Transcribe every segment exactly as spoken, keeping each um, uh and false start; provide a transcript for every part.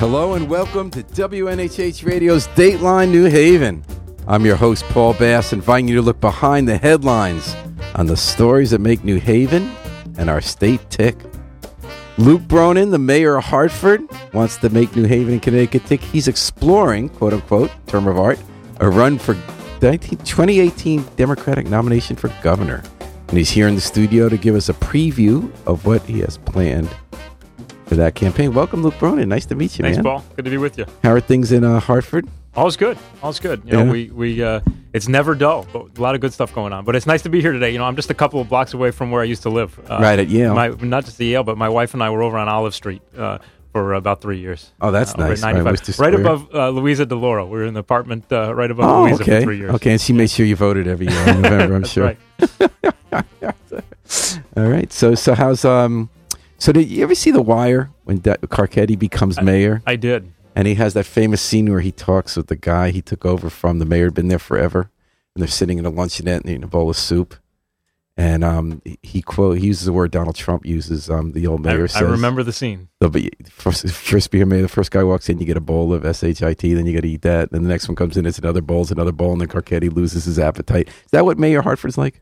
Hello and welcome to W N H H Radio's Dateline New Haven. I'm your host, Paul Bass, inviting you to look behind the headlines on the stories that make New Haven and our state tick. Luke Bronin, the mayor of Hartford, wants to make New Haven and Connecticut tick. He's exploring, quote-unquote, term of art, a run for twenty eighteen Democratic nomination for governor. And he's here in the studio to give us a preview of what he has planned for that campaign. Welcome, Luke Bronin. Nice to meet you, Thanks, man. Thanks, Paul. Good to be with you. How are things in uh, Hartford? All's good. All's good. You yeah. know, we we uh, it's never dull. But a lot of good stuff going on. But it's nice to be here today. You know, I'm just a couple of blocks away from where I used to live. Uh, right at Yale. My, not just at Yale, but my wife and I were over on Olive Street uh, for about three years. Oh, that's uh, nice. Right, right above uh, Louisa DeLauro. We were in an apartment uh, right above oh, Louisa okay. for three years. Okay, and she made sure you voted every year in November, I'm sure. That's right. All right. So so how's um. So did you ever see The Wire when De- Carcetti becomes mayor? I, I did. And he has that famous scene where he talks with the guy he took over from. The mayor had been there forever. And they're sitting in a luncheonette and eating a bowl of soup. And um, he quote he uses the word Donald Trump uses. Um, the old mayor I, says. I remember the scene. Be, first, first being mayor, the first guy walks in, you get a bowl of S H I T, then you got to eat that. Then the next one comes in, it's another bowl, it's another bowl, and then Carcetti loses his appetite. Is that what Mayor Hartford's like?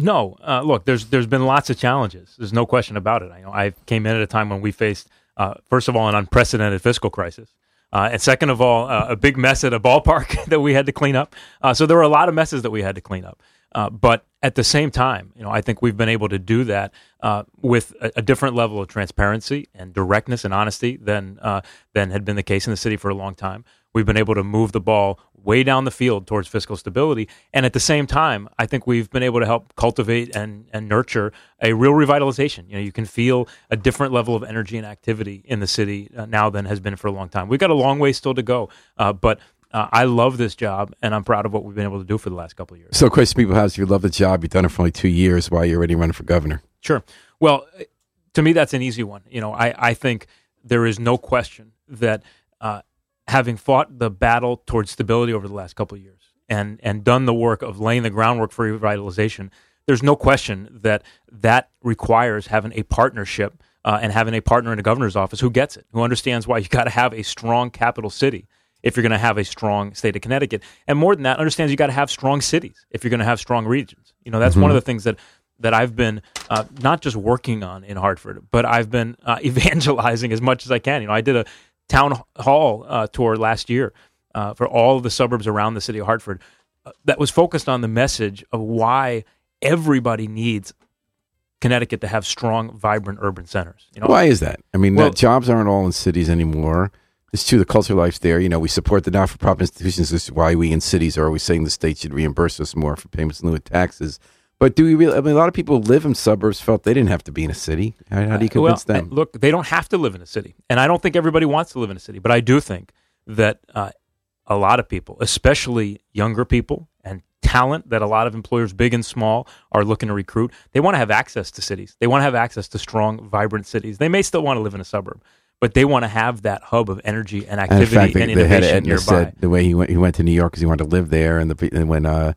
No, uh, look, there's there's been lots of challenges. There's no question about it. I know I came in at a time when we faced, uh, first of all, an unprecedented fiscal crisis. Uh, and second of all, uh, a big mess at a ballpark that we had to clean up. Uh, so there were a lot of messes that we had to clean up. Uh, but at the same time, you know, I think we've been able to do that uh, with a, a different level of transparency and directness and honesty than uh, than had been the case in the city for a long time. We've been able to move the ball way down the field towards fiscal stability. And at the same time, I think we've been able to help cultivate and, and nurture a real revitalization. You know, you can feel a different level of energy and activity in the city now than has been for a long time. We've got a long way still to go, uh, but uh, I love this job, and I'm proud of what we've been able to do for the last couple of years. So, Chris, people, how's you love the job? You've done it for only two years. Why are you already running for governor? Sure. Well, to me, that's an easy one. You know, I, I think there is no question that uh, having fought the battle towards stability over the last couple of years and and done the work of laying the groundwork for revitalization, there's no question that that requires having a partnership uh, and having a partner in the governor's office who gets it, who understands why you got to have a strong capital city if you're going to have a strong state of Connecticut. And more than that, understands you got to have strong cities if you're going to have strong regions. You know, that's mm-hmm. one of the things that that I've been uh, not just working on in Hartford, but I've been uh, evangelizing as much as I can. You know, I did a town hall uh, tour last year uh, for all of the suburbs around the city of Hartford uh, that was focused on the message of why everybody needs Connecticut to have strong, vibrant urban centers. You know? Why is that? I mean, well, that jobs aren't all in cities anymore. It's true, the culture life's there. You know, we support the not-for-profit institutions. This is why we in cities are always saying the state should reimburse us more for payments in lieu of taxes. But do we really, I mean, a lot of people who live in suburbs felt they didn't have to be in a city. How, how do you convince well, them? Look, they don't have to live in a city. And I don't think everybody wants to live in a city. But I do think that uh, a lot of people, especially younger people and talent that a lot of employers, big and small, are looking to recruit, they want to have access to cities. They want to have access to strong, vibrant cities. They may still want to live in a suburb, but they want to have that hub of energy and activity and, in fact, the, and innovation the head of Aetna nearby. Said the way he went, he went to New York because he wanted to live there. And, the, and when... Uh,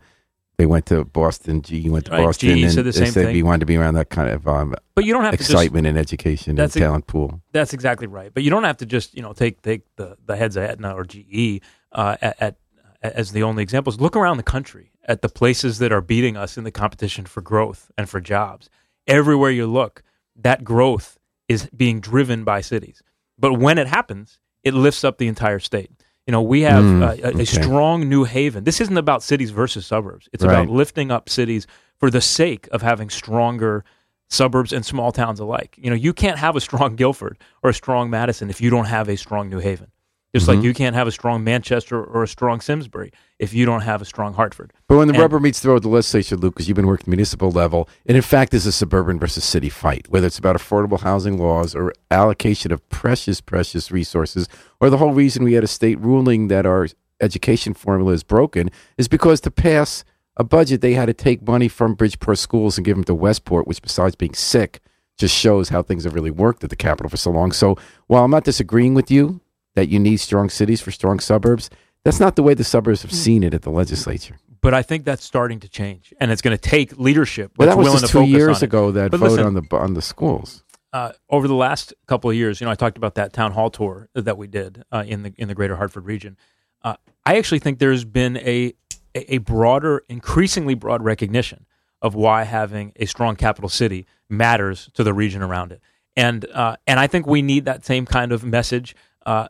They went to Boston. G E went to right, Boston. G E said the same said thing. We wanted to be around that kind of um, but you don't have excitement to just, and education and a, talent pool. That's exactly right. But you don't have to just you know take take the, the heads of Aetna or G E uh, at, at as the only examples. Look around the country at the places that are beating us in the competition for growth and for jobs. Everywhere you look, that growth is being driven by cities. But when it happens, it lifts up the entire state. You know, we have mm, uh, a, okay. a strong New Haven. This isn't about cities versus suburbs. It's right. about lifting up cities for the sake of having stronger suburbs and small towns alike. You know, you can't have a strong Guilford or a strong Madison if you don't have a strong New Haven. Just mm-hmm. like you can't have a strong Manchester or a strong Simsbury if you don't have a strong Hartford. But when the and, rubber meets the road, the legislature, Luke, because you've been working at the municipal level, and in fact, this is a suburban versus city fight, whether it's about affordable housing laws or allocation of precious, precious resources, or the whole reason we had a state ruling that our education formula is broken is because to pass a budget, they had to take money from Bridgeport schools and give them to Westport, which besides being sick, just shows how things have really worked at the Capitol for so long. So while I'm not disagreeing with you, that you need strong cities for strong suburbs. That's not the way the suburbs have seen it at the legislature. But I think that's starting to change, and it's going to take leadership. Well, that was willing just to two years ago that but vote listen, on the on the schools. uh, over the last couple of years, you know, I talked about that town hall tour that we did uh, in the in the greater Hartford region. Uh, I actually think there's been a a broader, increasingly broad recognition of why having a strong capital city matters to the region around it. And uh, and I think we need that same kind of message uh,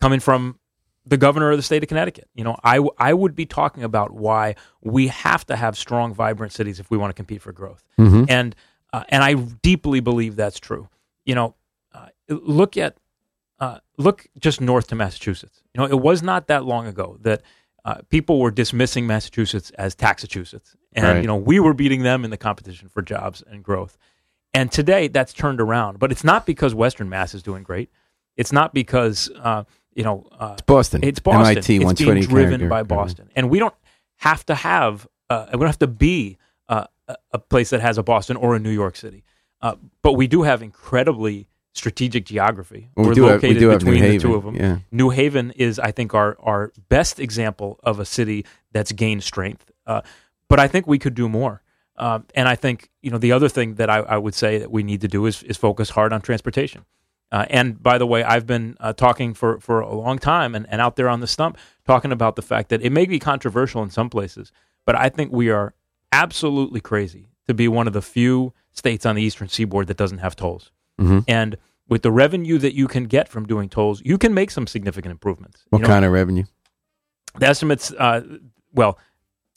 coming from the governor of the state of Connecticut. You know, I, w- I would be talking about why we have to have strong, vibrant cities if we want to compete for growth. Mm-hmm. And uh, and I deeply believe that's true. You know, uh, look at uh, look just north to Massachusetts. You know, it was not that long ago that uh, people were dismissing Massachusetts as Taxachusetts, and right. you know, we were beating them in the competition for jobs and growth. And today, that's turned around. But it's not because Western Mass is doing great. It's not because, uh, you know... Uh, it's Boston. It's Boston. M I T, it's being driven by Boston. Mm-hmm. And we don't have to have... Uh, we don't have to be uh, a place that has a Boston or a New York City. Uh, but we do have incredibly strategic geography. Well, we We're do located have, we do between have New Haven, the two of them. Yeah. New Haven is, I think, our, our best example of a city that's gained strength. Uh, but I think we could do more. Uh, and I think, you know, the other thing that I, I would say that we need to do is, is focus hard on transportation. Uh, and by the way, I've been uh, talking for, for a long time and, and out there on the stump talking about the fact that it may be controversial in some places, but I think we are absolutely crazy to be one of the few states on the Eastern Seaboard that doesn't have tolls. Mm-hmm. And with the revenue that you can get from doing tolls, you can make some significant improvements. What you know, kind of revenue? The estimates, uh, well...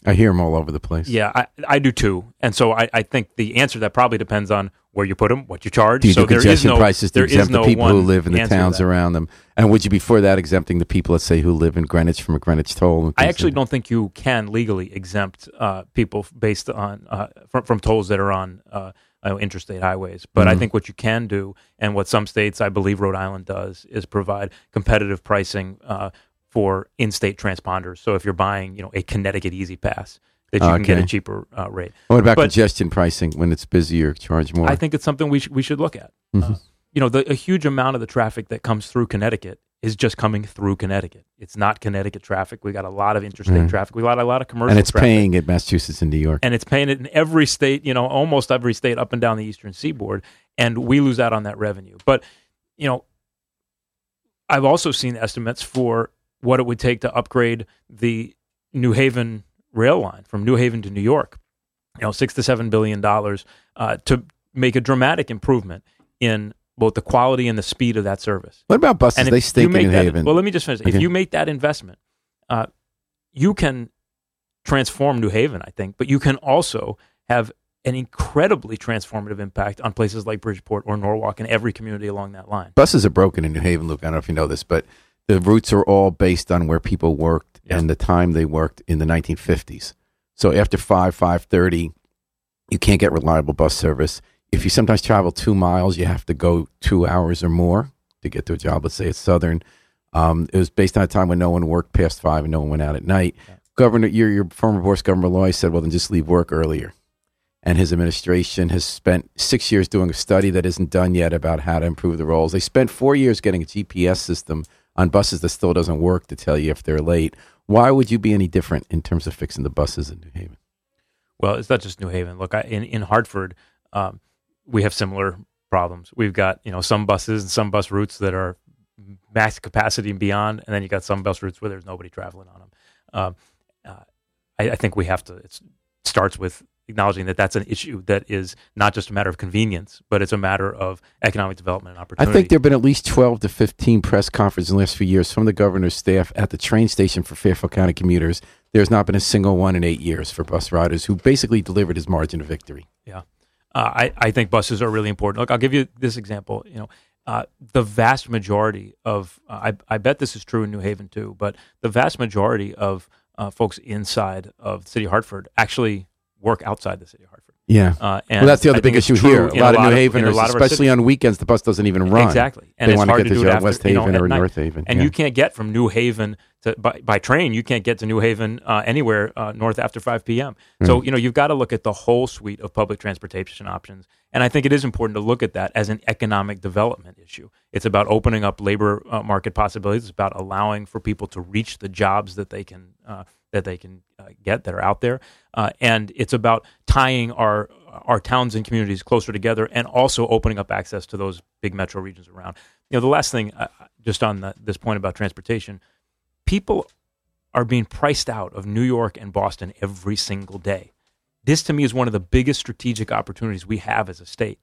I hear them all over the place. Yeah, I, I do too. And so I, I think the answer to that probably depends on where you put them, what you charge. Do you so do congestion there is no, prices to exempt no the people who live in the towns around them? And would you be for that exempting the people, let's say, who live in Greenwich from a Greenwich toll? I actually like don't think you can legally exempt uh, people based on uh, from, from tolls that are on uh, interstate highways. But mm-hmm. I think what you can do, and what some states, I believe Rhode Island does, is provide competitive pricing uh for in-state transponders. So if you're buying, you know, a Connecticut Easy Pass, that you okay. can get a cheaper uh, rate. What about but, congestion pricing when it's busier, charge more? I think it's something we, sh- we should look at. Mm-hmm. Uh, you know, the, a huge amount of the traffic that comes through Connecticut is just coming through Connecticut. It's not Connecticut traffic. We got a lot of interstate mm-hmm. traffic. We got a lot of commercial traffic. And it's traffic. Paying at Massachusetts and New York. And it's paying it in every state, you know, almost every state up and down the Eastern Seaboard. And we lose out on that revenue. But, you know, I've also seen estimates for what it would take to upgrade the New Haven rail line from New Haven to New York, you know, six to seven billion dollars uh, to make a dramatic improvement in both the quality and the speed of that service. What about buses? And they stink in New that, Haven. Well, let me just finish. Okay. If you make that investment, uh, you can transform New Haven, I think, but you can also have an incredibly transformative impact on places like Bridgeport or Norwalk and every community along that line. Buses are broken in New Haven, Luke. I don't know if you know this, but the routes are all based on where people worked yes. and the time they worked in the nineteen fifties. So after five, five thirty, you can't get reliable bus service. If you sometimes travel two miles, you have to go two hours or more to get to a job. Let's say it's Southern. Um, it was based on a time when no one worked past five and no one went out at night. Yeah. Governor, your, your former boss, Governor Malloy, said, well, then just leave work earlier. And his administration has spent six years doing a study that isn't done yet about how to improve the roles. They spent four years getting a G P S system on buses that still doesn't work to tell you if they're late. Why would you be any different in terms of fixing the buses in New Haven? Well, it's not just New Haven. Look, I, in, in Hartford, um, we have similar problems. We've got, you know, some buses and some bus routes that are max capacity and beyond, and then you got some bus routes where there's nobody traveling on them. Um, uh, I, I think we have to, it starts with acknowledging that that's an issue that is not just a matter of convenience, but it's a matter of economic development and opportunity. I think there have been at least twelve to fifteen press conferences in the last few years from the governor's staff at the train station for Fairfield County commuters. There's not been a single one in eight years for bus riders who basically delivered his margin of victory. Yeah. Uh, I, I think buses are really important. Look, I'll give you this example. You know, uh, the vast majority of, uh, I, I bet this is true in New Haven too, but the vast majority of uh, folks inside of the city of Hartford actually work outside the city of Hartford. Yeah. Uh, and well, that's the other I big issue here. A lot of New Haveners, especially on weekends, the bus doesn't even run. Exactly. And they want to get to after, West Haven you know, or night. North Haven. And yeah. you can't get from New Haven to by, by train. You can't get to New Haven uh, anywhere uh, north after five p.m. Mm. So, you know, you've got to look at the whole suite of public transportation options. And I think it is important to look at that as an economic development issue. It's about opening up labor uh, market possibilities. It's about allowing for people to reach the jobs that they can uh, that they can uh, get that are out there. Uh, and it's about tying our our towns and communities closer together, and also opening up access to those big metro regions around. You know, the last thing, uh, just on the, this point about transportation, people are being priced out of New York and Boston every single day. This, to me, is one of the biggest strategic opportunities we have as a state.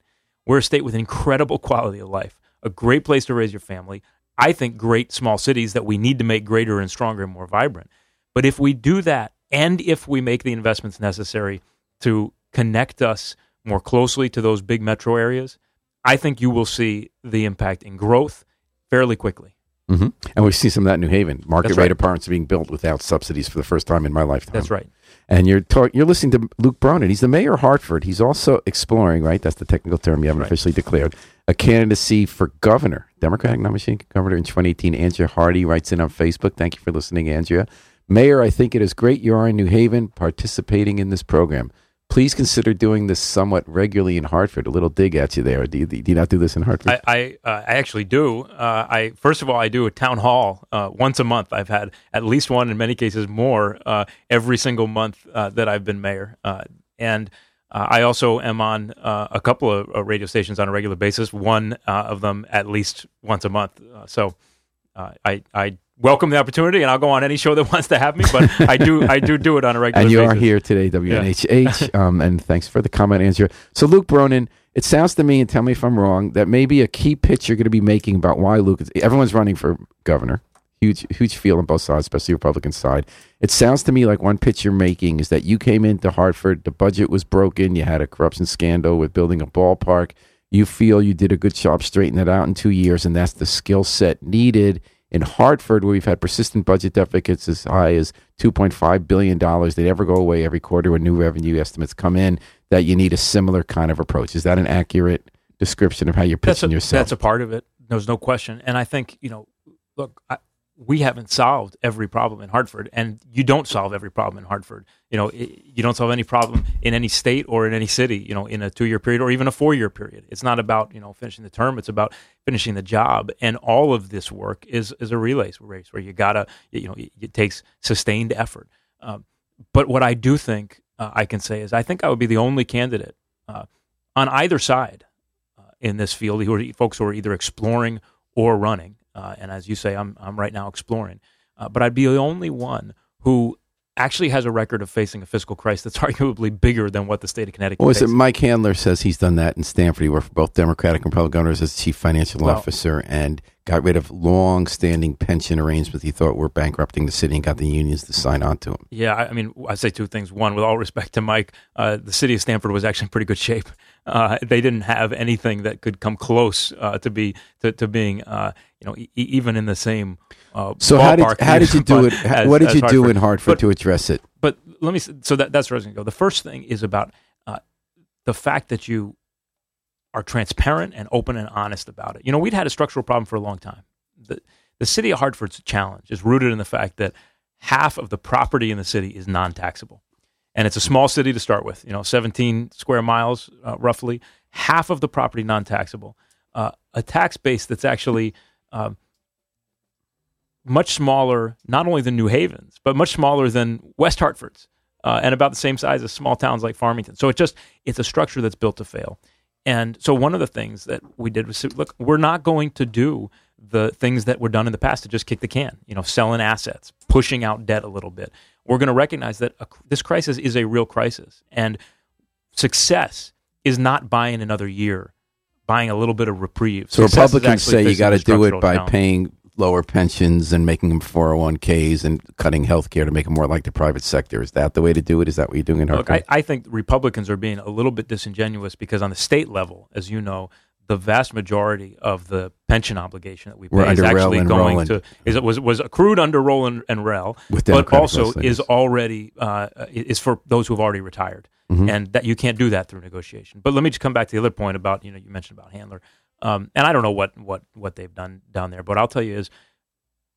We're a state with incredible quality of life, a great place to raise your family. I think great small cities that we need to make greater and stronger and more vibrant. But if we do that, and if we make the investments necessary to connect us more closely to those big metro areas, I think you will see the impact in growth fairly quickly. Mm-hmm. And we see some of that in New Haven. Market That's rate right. apartments are being built without subsidies for the first time in my lifetime. That's right. And you're ta- you're listening to Luke Bronin. He's the mayor of Hartford. He's also exploring, right? That's the technical term you haven't right. officially declared. A candidacy for governor, Democratic nomination governor in twenty eighteen. Andrea Hardy writes in on Facebook. Thank you for listening, Andrea. Mayor, I think it is great you are in New Haven participating in this program. Please consider doing this somewhat regularly in Hartford. A little dig at you there. Do you, do you not do this in Hartford? I I, uh, I actually do. Uh, I first of all, I do a town hall uh, once a month. I've had at least one, in many cases more, uh, every single month uh, that I've been mayor. Uh, and uh, I also am on uh, a couple of uh, radio stations on a regular basis, one uh, of them at least once a month. Uh, so uh, I I welcome the opportunity, and I'll go on any show that wants to have me, but I do I do, do it on a regular basis. And you basis. Are here today, W N H H, yeah. um, and thanks for the comment, Andrea. So, Luke Bronin, it sounds to me, and tell me if I'm wrong, that maybe a key pitch you're going to be making about why Luke is, everyone's running for governor, huge huge field on both sides, especially the Republican side. It sounds to me like one pitch you're making is that you came into Hartford, the budget was broken, you had a corruption scandal with building a ballpark, you feel you did a good job straightening it out in two years, and that's the skill set needed in Hartford, where we've had persistent budget deficits as high as two point five billion dollars. They never go away every quarter when new revenue estimates come in, that you need a similar kind of approach. Is that an accurate description of how you're pitching that's a, yourself? That's a part of it. There's no question. And I think, you know, look, I, we haven't solved every problem in Hartford, and you don't solve every problem in Hartford. You know, it, you don't solve any problem in any state or in any city, you know, in a two-year period or even a four-year period. It's not about, you know, finishing the term. It's about finishing the job. And all of this work is is a relay race where you gotta, you know, it, it takes sustained effort. Um, but what I do think uh, I can say is I think I would be the only candidate uh, on either side uh, in this field, who are folks who are either exploring or running. Uh, and as you say, I'm I'm right now exploring. Uh, but I'd be the only one who actually has a record of facing a fiscal crisis that's arguably bigger than what the state of Connecticut faces. Well, is it Mike Handler says he's done that in Stamford. He worked for both Democratic and Republican governors as chief financial well, officer and got rid of long-standing pension arrangements he thought were bankrupting the city and got the unions to sign on to him. Yeah, I mean, I'd say two things. One, with all respect to Mike, uh, the city of Stamford was actually in pretty good shape. Uh, they didn't have anything that could come close uh, to be to, to being, uh, you know, e- even in the same uh, so ballpark. So how, how did you do it? How, as, what did you Hartford. do in Hartford but, to address it? But let me. So that, that's where I was going to go. The first thing is about uh, the fact that you are transparent and open and honest about it. You know, we'd had a structural problem for a long time. The, the city of Hartford's challenge is rooted in the fact that half of the property in the city is non-taxable. And it's a small city to start with, you know, seventeen square miles, uh, roughly, half of the property non-taxable, uh, a tax base that's actually uh, much smaller, not only than New Haven's, but much smaller than West Hartford's, uh, and about the same size as small towns like Farmington. So it just, it's a structure that's built to fail. And so one of the things that we did was, look, we're not going to do the things that were done in the past to just kick the can, you know, selling assets, pushing out debt a little bit. We're going to recognize that a, this crisis is a real crisis, and success is not buying another year, buying a little bit of reprieve. So success Republicans say you got to do it by down. paying lower pensions and making them four oh one k's and cutting health care to make them more like the private sector. Is that the way to do it? Is that what you're doing in Hartford? Look, I, I think Republicans are being a little bit disingenuous because on the state level, as you know, the vast majority of the pension obligation that we pay is actually going Roland. to is was was accrued under Roland and Rel, but also is already uh, is for those who have already retired, mm-hmm. and that you can't do that through negotiation. But let me just come back to the other point about, you know, you mentioned about Handler, um, and I don't know what what what they've done down there, but I'll tell you is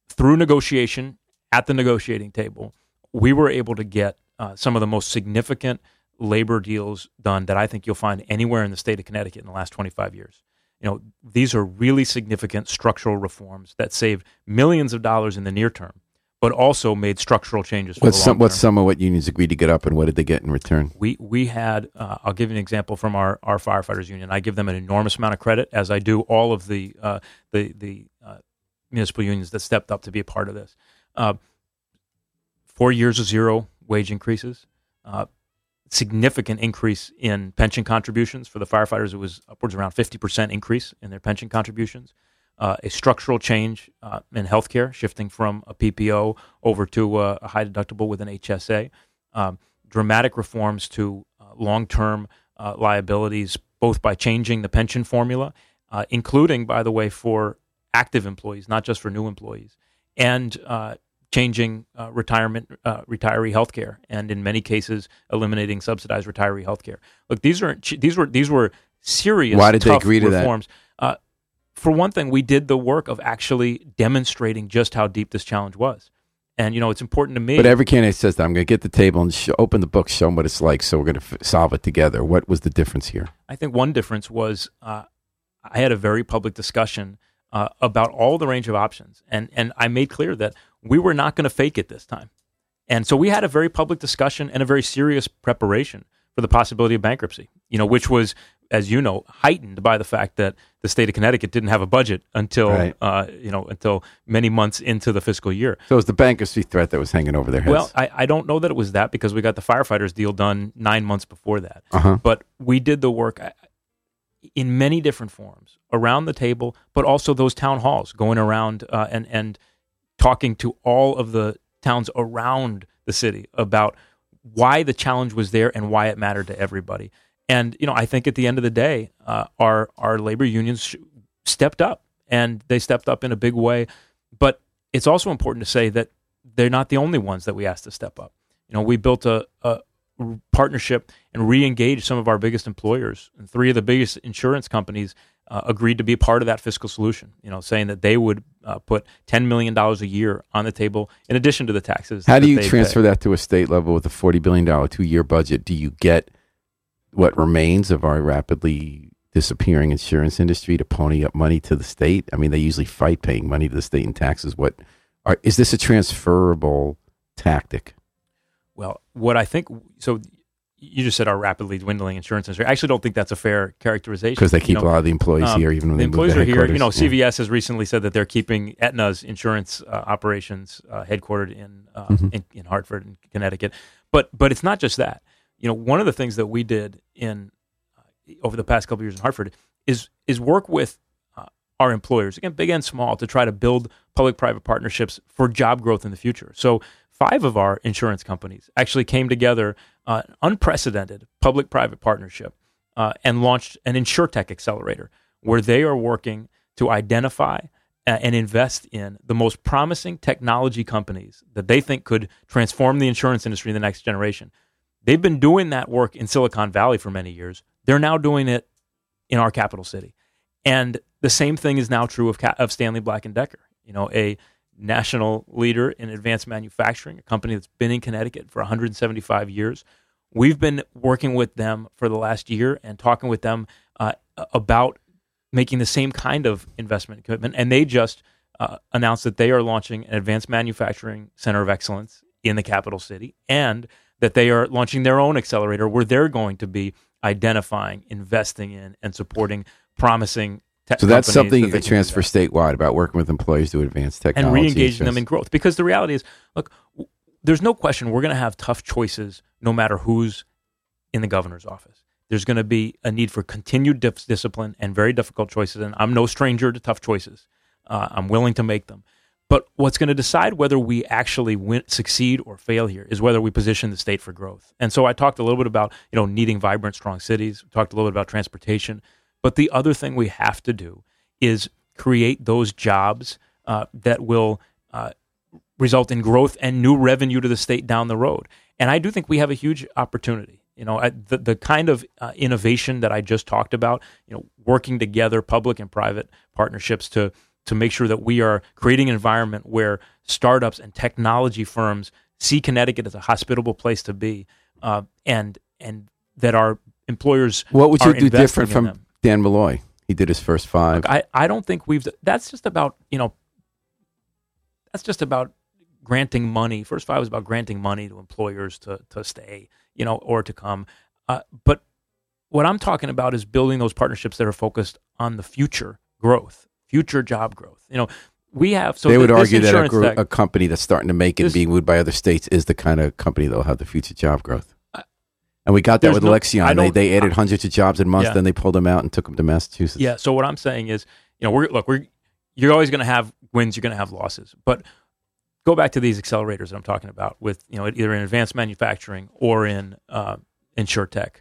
through negotiation at the negotiating table, we were able to get uh, some of the most significant labor deals done that I think you'll find anywhere in the state of Connecticut in the last twenty-five years. You know, these are really significant structural reforms that saved millions of dollars in the near term, but also made structural changes for what's the long some, term. What's some of what unions agreed to get up, and what did they get in return? We we had, uh, I'll give you an example from our, our firefighters union. I give them an enormous amount of credit, as I do all of the uh, the, the uh, municipal unions that stepped up to be a part of this. Uh, four years of zero wage increases, uh, significant increase in pension contributions. For the firefighters, it was upwards around fifty percent increase in their pension contributions. Uh, a structural change uh, in healthcare, shifting from a P P O over to uh, a high deductible with an H S A. Um, dramatic reforms to uh, long-term uh, liabilities, both by changing the pension formula, uh, including, by the way, for active employees, not just for new employees, and uh, changing uh, retirement, uh, retiree healthcare, and in many cases, eliminating subsidized retiree healthcare. Look, these are these were these were serious. Why did tough they agree to reforms. That? Uh, For one thing, we did the work of actually demonstrating just how deep this challenge was. And, you know, it's important to me. But every candidate says that. I'm going to get the table and sh- open the book, show them what it's like, so we're going to f- solve it together. What was the difference here? I think one difference was uh, I had a very public discussion uh, about all the range of options. And, and I made clear that we were not going to fake it this time. And so we had a very public discussion and a very serious preparation for the possibility of bankruptcy, you know, which was, as you know, heightened by the fact that the state of Connecticut didn't have a budget until right. uh, you know until many months into the fiscal year. So it was the bankruptcy threat that was hanging over their heads. Well, I, I don't know that it was that, because we got the firefighters deal done nine months before that. Uh-huh. But we did the work in many different forms around the table, but also those town halls, going around uh, and and talking to all of the towns around the city about why the challenge was there and why it mattered to everybody. And, you know, I think at the end of the day, uh, our our labor unions sh- stepped up, and they stepped up in a big way. But it's also important to say that they're not the only ones that we asked to step up. You know, we built a, a partnership and re-engaged some of our biggest employers. And three of the biggest insurance companies uh, agreed to be part of that fiscal solution, you know, saying that they would uh, put ten million dollars a year on the table in addition to the taxes. How do you transfer that to a state level with a forty billion dollars two-year budget? Do you get what remains of our rapidly disappearing insurance industry to pony up money to the state? I mean, they usually fight paying money to the state in taxes. What are, is this a transferable tactic? Well, what I think, so you just said our rapidly dwindling insurance industry. I actually don't think that's a fair characterization. Because they keep you know, a lot of the employees um, here, even when the they employees move are here. You know, C V S yeah. has recently said that they're keeping Aetna's insurance uh, operations uh, headquartered in, uh, mm-hmm. in in Hartford, in Connecticut. But but it's not just that. You know, one of the things that we did in uh, over the past couple of years in Hartford is is work with uh, our employers, again, big and small, to try to build public-private partnerships for job growth in the future. So five of our insurance companies actually came together, uh, an unprecedented public-private partnership, uh, and launched an InsurTech accelerator where they are working to identify and invest in the most promising technology companies that they think could transform the insurance industry in the next generation. They've been doing that work in Silicon Valley for many years. They're now doing it in our capital city. And the same thing is now true of, of Stanley Black and Decker, you know, a national leader in advanced manufacturing, a company that's been in Connecticut for one hundred seventy-five years. We've been working with them for the last year and talking with them uh, about making the same kind of investment commitment. And they just uh, announced that they are launching an advanced manufacturing center of excellence in the capital city, and that they are launching their own accelerator where they're going to be identifying, investing in, and supporting promising tech companies. So that's something that you can transfer statewide, about working with employees to advance technology. And re-engaging them in growth. Because the reality is, look, w- there's no question we're going to have tough choices no matter who's in the governor's office. There's going to be a need for continued dif- discipline and very difficult choices. And I'm no stranger to tough choices. Uh, I'm willing to make them. But what's going to decide whether we actually win, succeed or fail here is whether we position the state for growth. And so I talked a little bit about, you know, needing vibrant, strong cities, we talked a little bit about transportation. But the other thing we have to do is create those jobs uh, that will uh, result in growth and new revenue to the state down the road. And I do think we have a huge opportunity. You know, I, the, the kind of uh, innovation that I just talked about, you know, working together, public and private partnerships to to make sure that we are creating an environment where startups and technology firms see Connecticut as a hospitable place to be, uh, and and that our employers What would you do different from them. Dan Malloy? He did his first five. Look, I, I don't think we've, that's just about, you know, that's just about granting money. First five was about granting money to employers to to stay, you know, or to come. Uh, but what I'm talking about is building those partnerships that are focused on the future growth, future job growth. You know, we have. So they would th- argue that a, group, a company that's starting to make and being moved by other states is the kind of company that will have the future job growth. And we got that with no, Alexion. They they added I, hundreds of jobs in months, yeah. Then they pulled them out and took them to Massachusetts. Yeah. So what I'm saying is, you know, we're look, we're you're always going to have wins, you're going to have losses. But go back to these accelerators that I'm talking about, with you know either in advanced manufacturing or in uh, insurtech.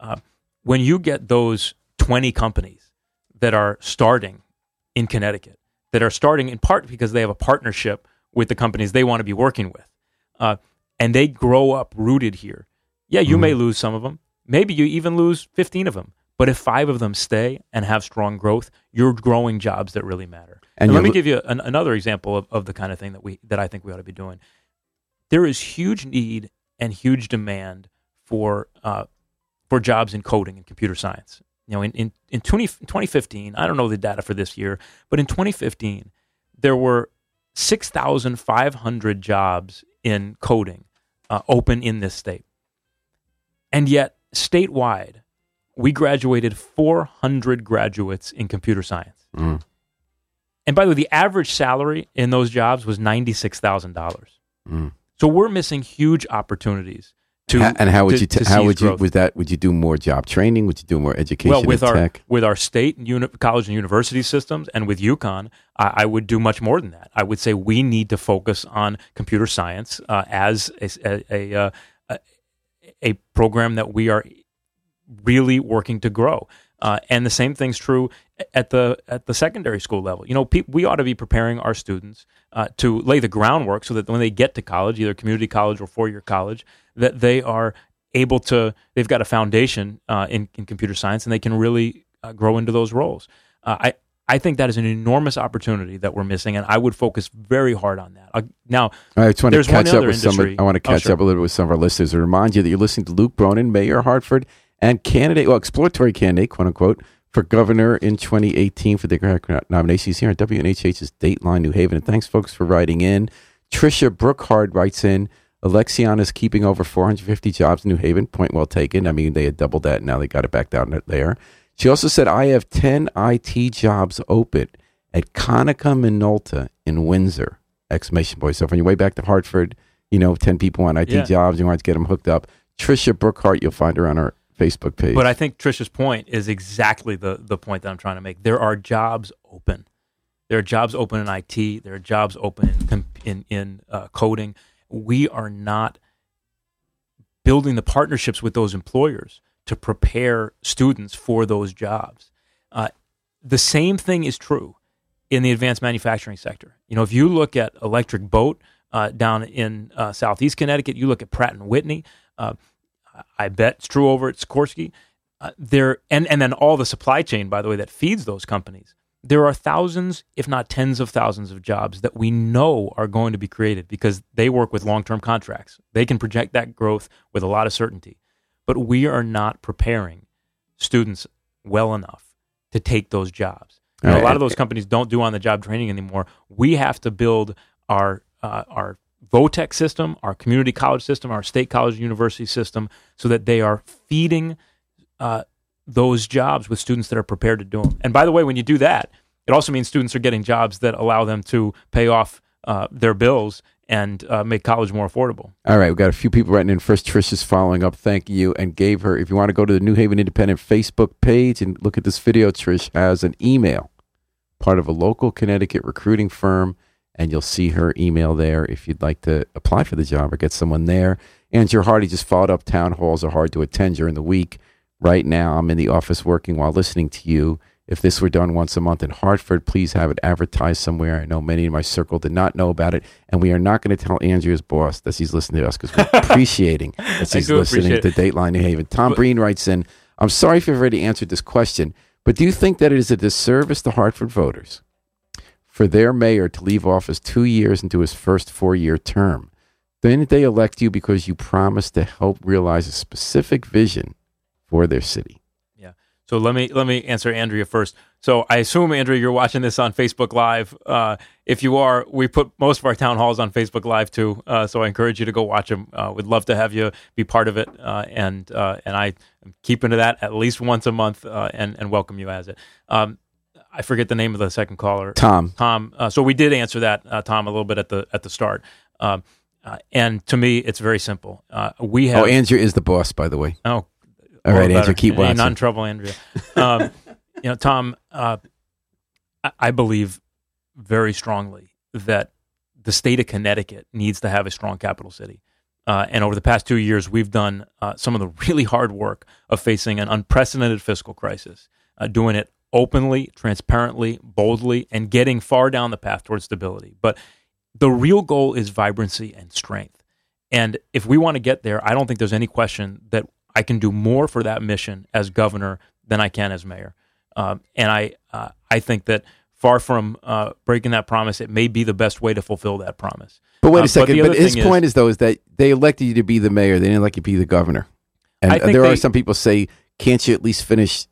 Uh, when you get those twenty companies that are starting in Connecticut, that are starting in part because they have a partnership with the companies they want to be working with, uh, and they grow up rooted here. Yeah, you mm-hmm. may lose some of them. Maybe you even lose fifteen of them. But if five of them stay and have strong growth, you're growing jobs that really matter. And, and let me give you an, another example of, of the kind of thing that we that I think we ought to be doing. There is huge need and huge demand for uh, for jobs in coding and computer science. You know, in in, in twenty, twenty fifteen, I don't know the data for this year, but in twenty fifteen, there were six thousand five hundred jobs in coding uh, open in this state. And yet, statewide, we graduated four hundred graduates in computer science. Mm. And by the way, the average salary in those jobs was ninety-six thousand dollars. Mm. So we're missing huge opportunities to how, and how would to, you t- how would growth. you was that would you do more job training? Would you do more education? Well, with our tech? with our state and uni- college and university systems, and with UConn, I, I would do much more than that. I would say we need to focus on computer science uh, as a. a, a uh, a program that we are really working to grow. Uh, and the same thing's true at the at the secondary school level. You know, pe- we ought to be preparing our students uh, to lay the groundwork so that when they get to college, either community college or four-year college, that they are able to, they've got a foundation uh, in, in computer science, and they can really uh, grow into those roles. Uh, I, I think that is an enormous opportunity that we're missing, and I would focus very hard on that. Uh, now, I just want to catch up with some. I want to catch oh, sure. up a little bit with some of our listeners and remind you that you're listening to Luke Bronin, Mayor of Hartford, and candidate, well, exploratory candidate, quote unquote, for governor in twenty eighteen for the nominations here at W N H H's Dateline New Haven. And thanks, folks, for writing in. Tricia Brookhard writes in, Alexion is keeping over four hundred fifty jobs in New Haven. Point well taken. I mean, they had doubled that, and now they got it backed out there. She also said, I have ten I T jobs open at Conica Minolta in Windsor, exclamation point. So if on your way back to Hartford, you know, ten people on I T yeah. jobs, you want to get them hooked up. Tricia Brookhart, you'll find her on our Facebook page. But I think Tricia's point is exactly the, the point that I'm trying to make. There are jobs open. There are jobs open in I T. There are jobs open in, in, in uh, coding. We are not building the partnerships with those employers to prepare students for those jobs. Uh, the same thing is true in the advanced manufacturing sector. You know, if you look at Electric Boat uh, down in uh, Southeast Connecticut, you look at Pratt and Whitney, uh, I bet it's true over at Sikorsky, uh, there, and, and then all the supply chain, by the way, that feeds those companies. There are thousands, if not tens of thousands of jobs that we know are going to be created because they work with long-term contracts. They can project that growth with a lot of certainty. But we are not preparing students well enough to take those jobs. You know, a lot of those companies don't do on-the-job training anymore. We have to build our uh, our VOTEC system, our community college system, our state college university system, so that they are feeding uh, those jobs with students that are prepared to do them. And by the way, when you do that, it also means students are getting jobs that allow them to pay off uh, their bills and uh, make college more affordable. All right, we've got a few people writing in. First, Trish is following up. Thank you, and gave her, if you want to go to the New Haven Independent Facebook page and look at this video, Trish has an email, part of a local Connecticut recruiting firm, and you'll see her email there if you'd like to apply for the job or get someone there. Andrew Hardy just followed up. Town halls are hard to attend during the week. Right now, I'm in the office working while listening to you. If this were done once a month in Hartford, please have it advertised somewhere. I know many in my circle did not know about it, and we are not going to tell Andrea's boss that he's listening to us because we're appreciating that he's listening to Dateline New Haven. Tom but, Breen writes in, I'm sorry if you've already answered this question, but do you think that it is a disservice to Hartford voters for their mayor to leave office two years into his first four-year term? Didn't they elect you because you promised to help realize a specific vision for their city? So let me let me answer Andrea first. So I assume, Andrea, you're watching this on Facebook Live. Uh, if you are, we put most of our town halls on Facebook Live too. Uh, so I encourage you to go watch them. Uh, we'd love to have you be part of it. Uh, and uh, and I keep into that at least once a month uh, and, and welcome you as it. Um, I forget the name of the second caller. Tom. Tom. Uh, so we did answer that, uh, Tom, a little bit at the at the start. Um, uh, and to me, it's very simple. Uh, we have. Oh, Andrea is the boss, by the way. Oh. All right, Andrew, keep watching. You're not in trouble, Andrea. Um, you know, Tom, uh, I-, I believe very strongly that the state of Connecticut needs to have a strong capital city. Uh, and over the past two years, we've done uh, some of the really hard work of facing an unprecedented fiscal crisis, uh, doing it openly, transparently, boldly, and getting far down the path towards stability. But the real goal is vibrancy and strength. And if we want to get there, I don't think there's any question that I can do more for that mission as governor than I can as mayor. Um, and I uh, I think that far from uh, breaking that promise, it may be the best way to fulfill that promise. But wait a um, second. But, but his point is, is, though, is that they elected you to be the mayor. They didn't elect you to be the governor. And there they, are some people say, can't you at least finish?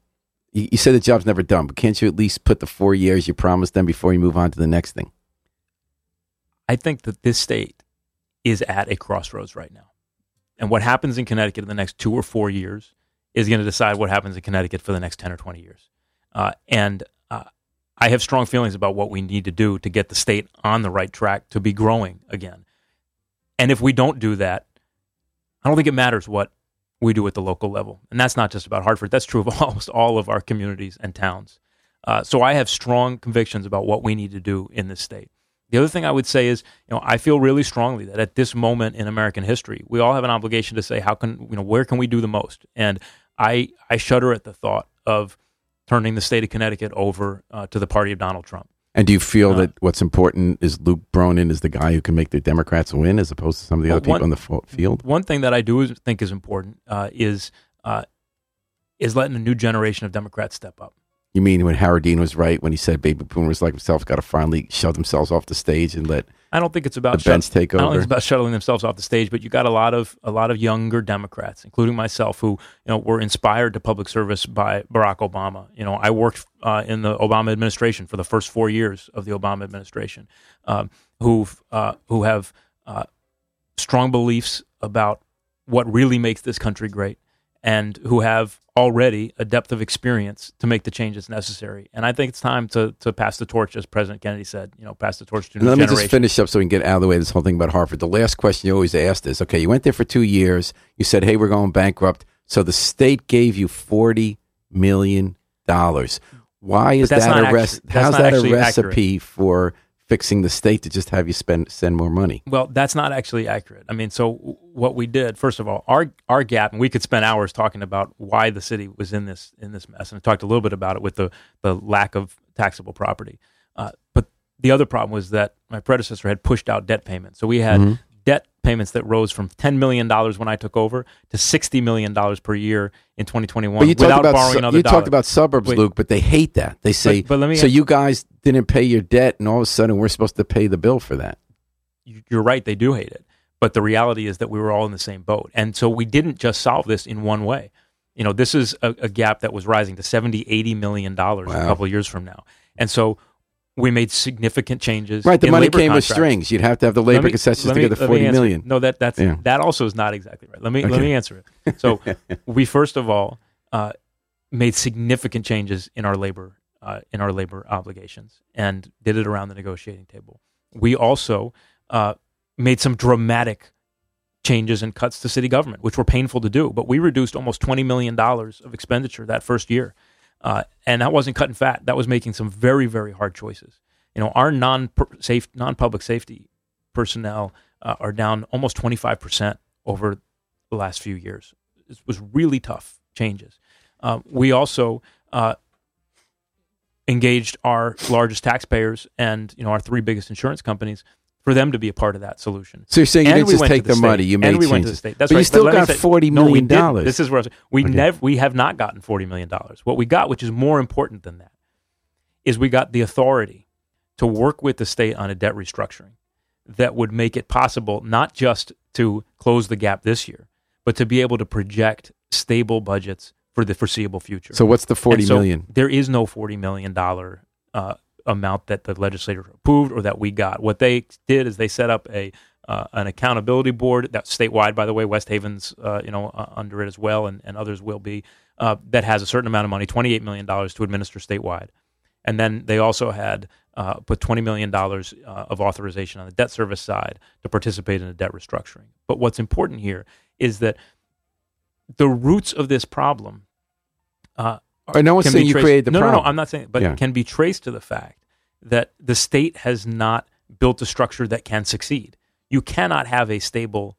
You, you say the job's never done, but can't you at least put the four years you promised them before you move on to the next thing? I think that this state is at a crossroads right now. And what happens in Connecticut in the next two or four years is going to decide what happens in Connecticut for the next ten or twenty years. Uh, and uh, I have strong feelings about what we need to do to get the state on the right track to be growing again. And if we don't do that, I don't think it matters what we do at the local level. And that's not just about Hartford. That's true of almost all of our communities and towns. Uh, so I have strong convictions about what we need to do in this state. The other thing I would say is, you know, I feel really strongly that at this moment in American history, we all have an obligation to say, how can, you know, where can we do the most? And I I shudder at the thought of turning the state of Connecticut over uh, to the party of Donald Trump. And do you feel uh, that what's important is Luke Bronin is the guy who can make the Democrats win as opposed to some of the well, other people one, in the field? One thing that I do is, think is important uh, is uh, is letting a new generation of Democrats step up. You mean when Howard Dean was right when he said baby boomers like himself got to finally shove themselves off the stage and let I don't think it's about the bench shut- take over. I don't think it's about shuttling themselves off the stage, but you got a lot of a lot of younger Democrats, including myself, who you know were inspired to public service by Barack Obama. You know, I worked uh, in the Obama administration for the first four years of the Obama administration, um, who uh, who have uh, strong beliefs about what really makes this country great, and who have already a depth of experience to make the changes necessary. And I think it's time to to pass the torch, as President Kennedy said, you know, pass the torch to new generation. Let me just finish up so we can get out of the way this whole thing about Hartford. The last question you always asked is, okay, you went there for two years. You said, hey, we're going bankrupt. So the state gave you forty million dollars. Why is that a, res- actually, how's that a recipe accurate. for fixing the state to just have you spend send more money? Well, that's not actually accurate. I mean, so what we did, first of all, our our gap, and we could spend hours talking about why the city was in this in this mess, and I talked a little bit about it with the, the lack of taxable property. Uh, but the other problem was that my predecessor had pushed out debt payments. So we had mm-hmm. debt payments that rose from ten million dollars when I took over to sixty million dollars per year in twenty twenty-one but you without borrowing su- another dollar. You talked dollar. about suburbs, Wait, Luke, but they hate that. They say, but, but let me so ask- you guys didn't pay your debt, and all of a sudden we're supposed to pay the bill for that. You're right, they do hate it. But the reality is that we were all in the same boat. And so we didn't just solve this in one way. You know, this is a, a gap that was rising to seventy, eighty million dollars wow. a couple of years from now. And so we made significant changes. Right, the in money came contracts. with strings. You'd have to have the labor me, concessions me, to get the forty million dollars. No, that that's yeah. that also is not exactly right. Let me okay. let me answer it. So we first of all uh, made significant changes in our labor uh, in our labor obligations and did it around the negotiating table. We also uh, made some dramatic changes and cuts to city government, which were painful to do, but we reduced almost twenty million dollars of expenditure that first year. Uh, and that wasn't cutting fat. That was making some very, very hard choices. You know, our non-safe, non-public safety personnel uh, are down almost twenty-five percent over the last few years. It was really tough changes. Uh, we also uh, engaged our largest taxpayers and, you know, our three biggest insurance companies for them to be a part of that solution. So you're saying and you didn't we just take the, the money, you made changes. And we changes. went to the state. That's but right. you still got say, forty million dollars. No, we this is where I was, we, okay. nev- we have not gotten forty million dollars. What we got, which is more important than that, is we got the authority to work with the state on a debt restructuring that would make it possible not just to close the gap this year, but to be able to project stable budgets for the foreseeable future. So what's the forty so million? There is no forty million dollars uh, amount that the legislature approved or that we got. What they did is they set up a uh, an accountability board that's statewide, by the way. West Haven's uh, you know uh, under it as well, and, and others will be, uh, that has a certain amount of money, twenty-eight million dollars to administer statewide. And then they also had uh, put twenty million dollars uh, of authorization on the debt service side to participate in a debt restructuring. But what's important here is that the roots of this problem uh, are, no one's saying you created the no, problem. No, no, I'm not saying, but yeah. it can be traced to the fact that the state has not built a structure that can succeed. You cannot have a stable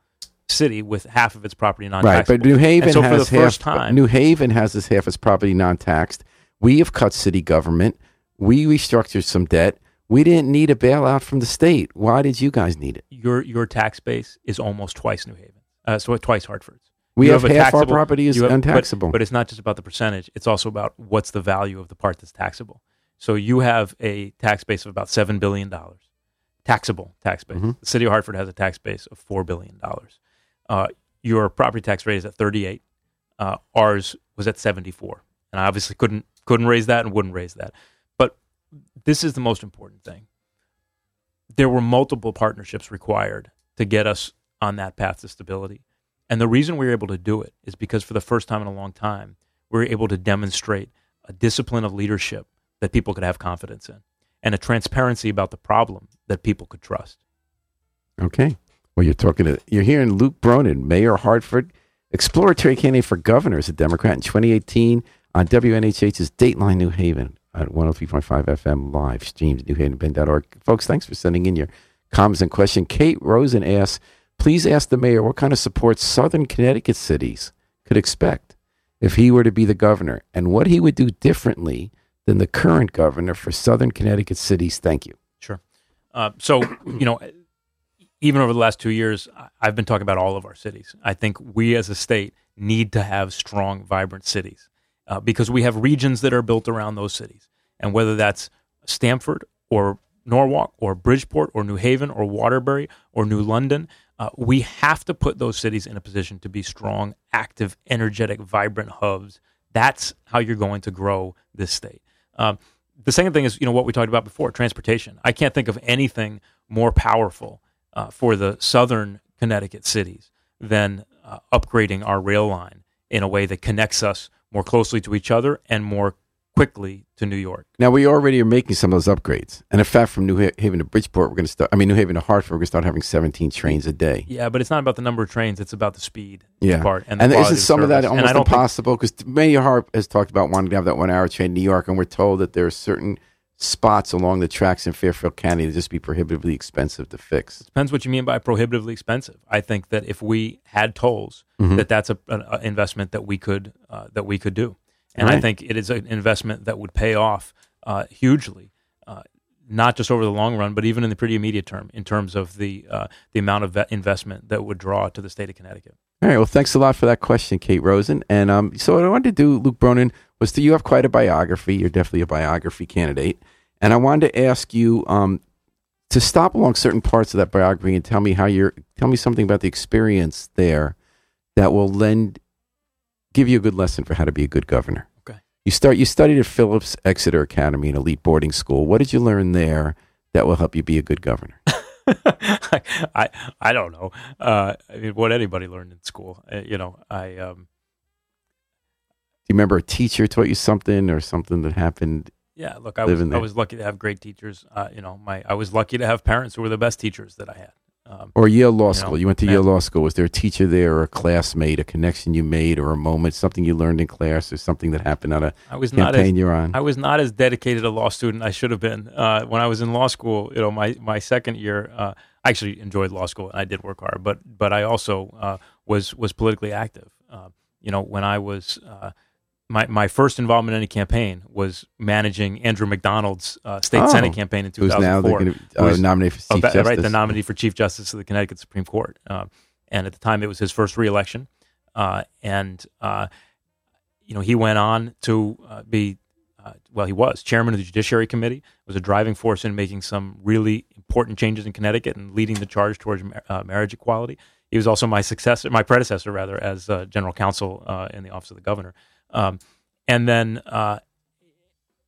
city with half of its property non-taxed. Right, but New Haven so has for the first half, time, New Haven has this half its property non-taxed. We have cut city government. We restructured some debt. We didn't need a bailout from the state. Why did you guys need it? Your your tax base is almost twice New Haven, uh, so twice Hartford's. We you have, have half taxable, our property is have, untaxable. But, but it's not just about the percentage. It's also about what's the value of the part that's taxable. So you have a tax base of about seven billion dollars, taxable tax base. Mm-hmm. The city of Hartford has a tax base of four billion dollars. Uh, your property tax rate is at thirty-eight. Uh, ours was at seventy-four. And I obviously couldn't couldn't raise that and wouldn't raise that. But this is the most important thing. There were multiple partnerships required to get us on that path to stability. And the reason we were able to do it is because for the first time in a long time, we were able to demonstrate a discipline of leadership that people could have confidence in and a transparency about the problem that people could trust. Okay. Well, you're talking to, you're hearing Luke Bronin, Mayor of Hartford, exploratory candidate for governor as a Democrat in twenty eighteen on W N H H's Dateline New Haven at one oh three point five F M live streams at new haven bend dot org. Folks, thanks for sending in your comments and questions. Kate Rosen asks, please ask the mayor what kind of support southern Connecticut cities could expect if he were to be the governor and what he would do differently than the current governor for southern Connecticut cities. Thank you. Sure. Uh, so, you know, even over the last two years, I've been talking about all of our cities. I think we as a state need to have strong, vibrant cities uh, because we have regions that are built around those cities. And whether that's Stamford or Norwalk or Bridgeport or New Haven or Waterbury or New London, Uh, we have to put those cities in a position to be strong, active, energetic, vibrant hubs. That's how you're going to grow this state. Um, the second thing is, you know, what we talked about before, transportation. I can't think of anything more powerful uh, for the southern Connecticut cities than uh, upgrading our rail line in a way that connects us more closely to each other and more quickly to New York. Now, we already are making some of those upgrades. And in fact, from New Haven to Bridgeport, we're going to start, I mean, New Haven to Hartford, we're going to start having seventeen trains a day. Yeah, but it's not about the number of trains, it's about the speed yeah. part. And, the and isn't some of, of that almost impossible? Because think- Mayor Harp has talked about wanting to have that one-hour train in New York, and we're told that there are certain spots along the tracks in Fairfield County that just be prohibitively expensive to fix. It depends what you mean by prohibitively expensive. I think that if we had tolls, mm-hmm. that that's a, an a investment that we could uh, that we could do. And right. I think it is an investment that would pay off uh, hugely, uh, not just over the long run, but even in the pretty immediate term in terms of the uh, the amount of investment that would draw to the state of Connecticut. All right. Well, thanks a lot for that question, Kate Rosen. And um, so what I wanted to do, Luke Bronin, was to, you have quite a biography. You're definitely a biography candidate. And I wanted to ask you um, to stop along certain parts of that biography and tell me how you're, tell me something about the experience there that will lend give you a good lesson for how to be a good governor. Okay. You start. You studied at Phillips Exeter Academy, an elite boarding school. What did you learn there that will help you be a good governor? I I don't know uh, I mean, what anybody learned in school. Uh, you know, I. Um, Do you remember a teacher taught you something or something that happened? Yeah, look, I was there? I was lucky to have great teachers. Uh, you know, my I was lucky to have parents who were the best teachers that I had. Um, or Yale Law School. You know, you went to Yale Law School. Was there a teacher there or a classmate, a connection you made or a moment, something you learned in class or something that happened on a I was not campaign as, you're on? I was not as dedicated a law student I should have been. Uh, when I was in law school, you know, my, my second year, uh, I actually enjoyed law school and I did work hard, but but I also uh, was was politically active. Uh, you know, when I was, uh, my, my first involvement in a campaign was managing Andrew McDonald's uh, state oh, Senate campaign in two thousand four. Who's now the, uh, was, nominee for Chief uh, Justice. Right, the nominee for Chief Justice of the Connecticut Supreme Court. Uh, and at the time, it was his first reelection. Uh, and, uh, you know, he went on to uh, be, uh, well, he was chairman of the Judiciary Committee, was a driving force in making some really important changes in Connecticut and leading the charge towards ma- uh, marriage equality. He was also my successor, my predecessor, rather, as uh, general counsel uh, in the office of the governor. Um, and then uh,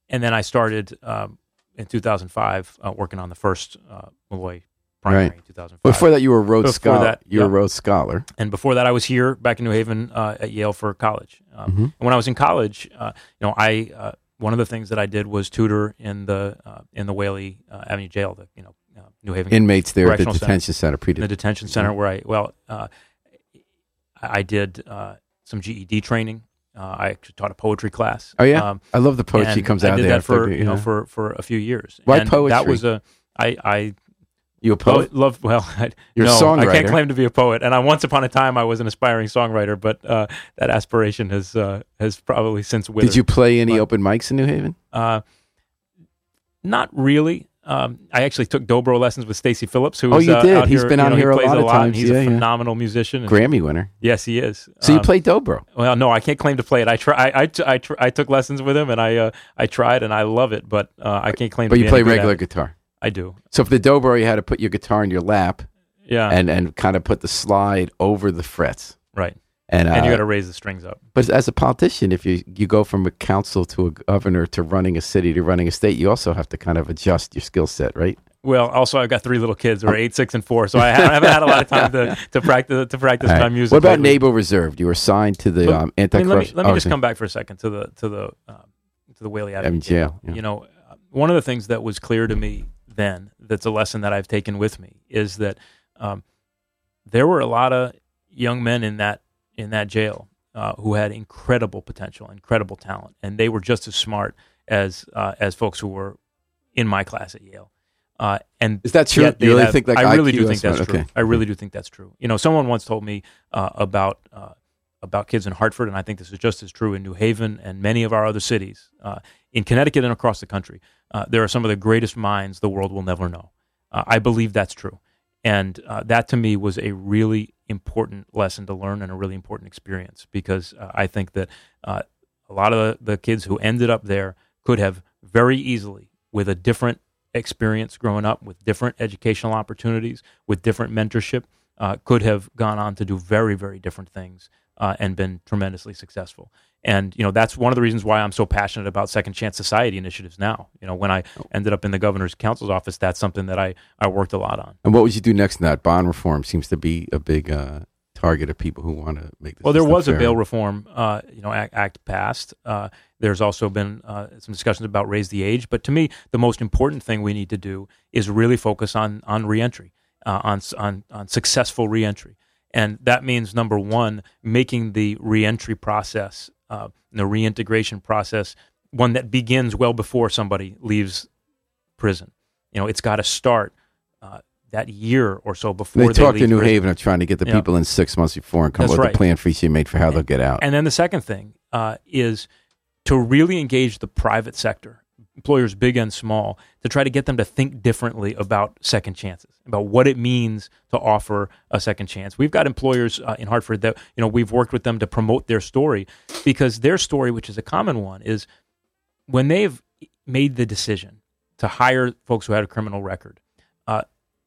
and then I started um, in two thousand five uh, working on the first uh, Malloy primary right. in two thousand five. Before that, you were a Rhodes Scholar. That, you were yeah. a Rhodes Scholar. And before that, I was here back in New Haven uh, at Yale for college. Um, mm-hmm. And when I was in college, uh, you know, I uh, one of the things that I did was tutor in the uh, in the Whaley uh, Avenue Jail, the you know uh, New Haven inmates there at the detention center. center the detention center where I well, uh, I did uh, some G E D training. Uh, I actually taught a poetry class. Oh yeah, um, I love the poetry comes out of there. I did that for you know for, for a few years. Why and poetry? That was a I I you a poet? Lo- love well. I, You're no, a songwriter. I can't claim to be a poet. And I once upon a time I was an aspiring songwriter, but uh, that aspiration has uh, has probably since withered. Did you play any but, open mics in New Haven? Uh, not really. Um, I actually took Dobro lessons with Stacy Phillips, who oh, is, uh, you did. Out he's here, been on you know, here he plays a lot of a lot, times. He's yeah, a phenomenal yeah. musician, and, Grammy winner. Yes, he is. So um, you play Dobro? Well, no, I can't claim to play it. I try. I I, I, tr- I took lessons with him, and I uh, I tried, and I love it, but uh, I can't claim. But to you play regular that. guitar. I do. So for the Dobro, you had to put your guitar in your lap, yeah, and and kind of put the slide over the frets, right? And, uh, and you got to raise the strings up. But as a politician, if you, you go from a council to a governor to running a city to running a state, you also have to kind of adjust your skill set, right? Well, also I've got three little kids who are eight, six, and four, so I haven't had a lot of time to, to practice to practice right. my music. What about lately. Naval Reserve? You were assigned to the but, um, anti-corruption. I mean, let me, let me oh, just come back for a second to the to the um, to the Whaley Avenue jail. Yeah. You know, one of the things that was clear to me then, that's a lesson that I've taken with me, is that um, there were a lot of young men in that. in that jail uh, who had incredible potential, incredible talent. And they were just as smart as uh, as folks who were in my class at Yale. Uh, and Is that true? You really have, think like I really I Q do think that's right. true. Okay. I really do think that's true. You know, someone once told me uh, about uh, about kids in Hartford, and I think this is just as true in New Haven and many of our other cities. Uh, in Connecticut and across the country, uh, there are some of the greatest minds the world will never know. Uh, I believe that's true. And uh, that to me was a really important lesson to learn and a really important experience, because uh, I think that uh, a lot of the, the kids who ended up there could have very easily, with a different experience growing up, with different educational opportunities, with different mentorship, uh, could have gone on to do very, very different things uh, and been tremendously successful. And, you know, that's one of the reasons why I'm so passionate about Second Chance Society initiatives now. You know, when I ended up in the governor's counsel's office, that's something that I, I worked a lot on. And what would you do next in that? Bond reform seems to be a big uh, target of people who want to make this. Well, there was fair. a bail reform, uh, you know, act, act passed. Uh, there's also been uh, some discussions about raise the age. But to me, the most important thing we need to do is really focus on on reentry, uh, on, on on successful reentry. And that means, number one, making the reentry process Uh, the reintegration process, one that begins well before somebody leaves prison. You know, it's got to start uh, that year or so before they, they talk leave to New prison. Haven of trying to get the you people know, in six months before and come up with right. a plan for each inmate for how and, they'll get out. And then the second thing uh, is to really engage the private sector, employers big and small, to try to get them to think differently about second chances, about what it means to offer a second chance. We've got employers uh, in Hartford that, you know, we've worked with them to promote their story, because their story, which is a common one, is when they've made the decision to hire folks who had a criminal record, uh,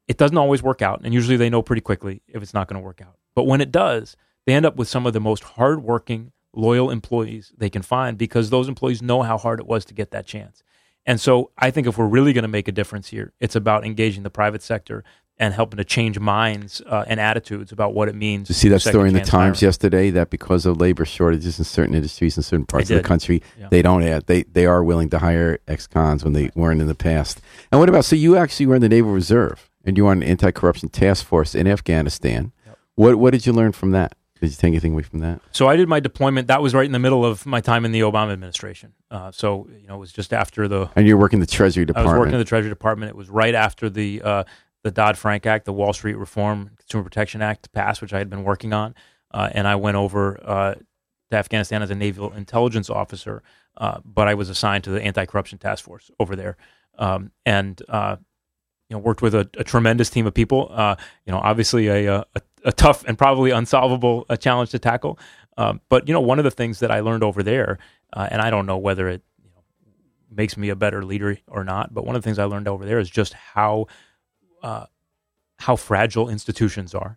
it doesn't always work out, and usually they know pretty quickly if it's not going to work out. But when it does, they end up with some of the most hardworking, loyal employees they can find, because those employees know how hard it was to get that chance. And so I think if we're really going to make a difference here, it's about engaging the private sector and helping to change minds uh, and attitudes about what it means. Did you see that story in the Times yesterday, that because of labor shortages in certain industries in certain parts of the country, yeah. they don't add, they, they are willing to hire ex-cons when they weren't in the past. And what about, so you actually were in the Naval Reserve and you were on an anti-corruption task force in Afghanistan. Yep. What What did you learn from that? Did you take anything away from that? So I did my deployment. That was right in the middle of my time in the Obama administration. Uh, so, you know, it was just after the... And you were working in the Treasury Department. I was working in the Treasury Department. It was right after the uh, the Dodd-Frank Act, the Wall Street Reform Consumer Protection Act passed, which I had been working on. Uh, and I went over uh, to Afghanistan as a naval intelligence officer, uh, but I was assigned to the anti-corruption task force over there. Um, and, uh, you know, worked with a, a tremendous team of people. Uh, you know, obviously a... a, a a tough and probably unsolvable uh, challenge to tackle. Um, but, you know, one of the things that I learned over there, uh, and I don't know whether it you know, makes me a better leader or not, but one of the things I learned over there is just how uh, how fragile institutions are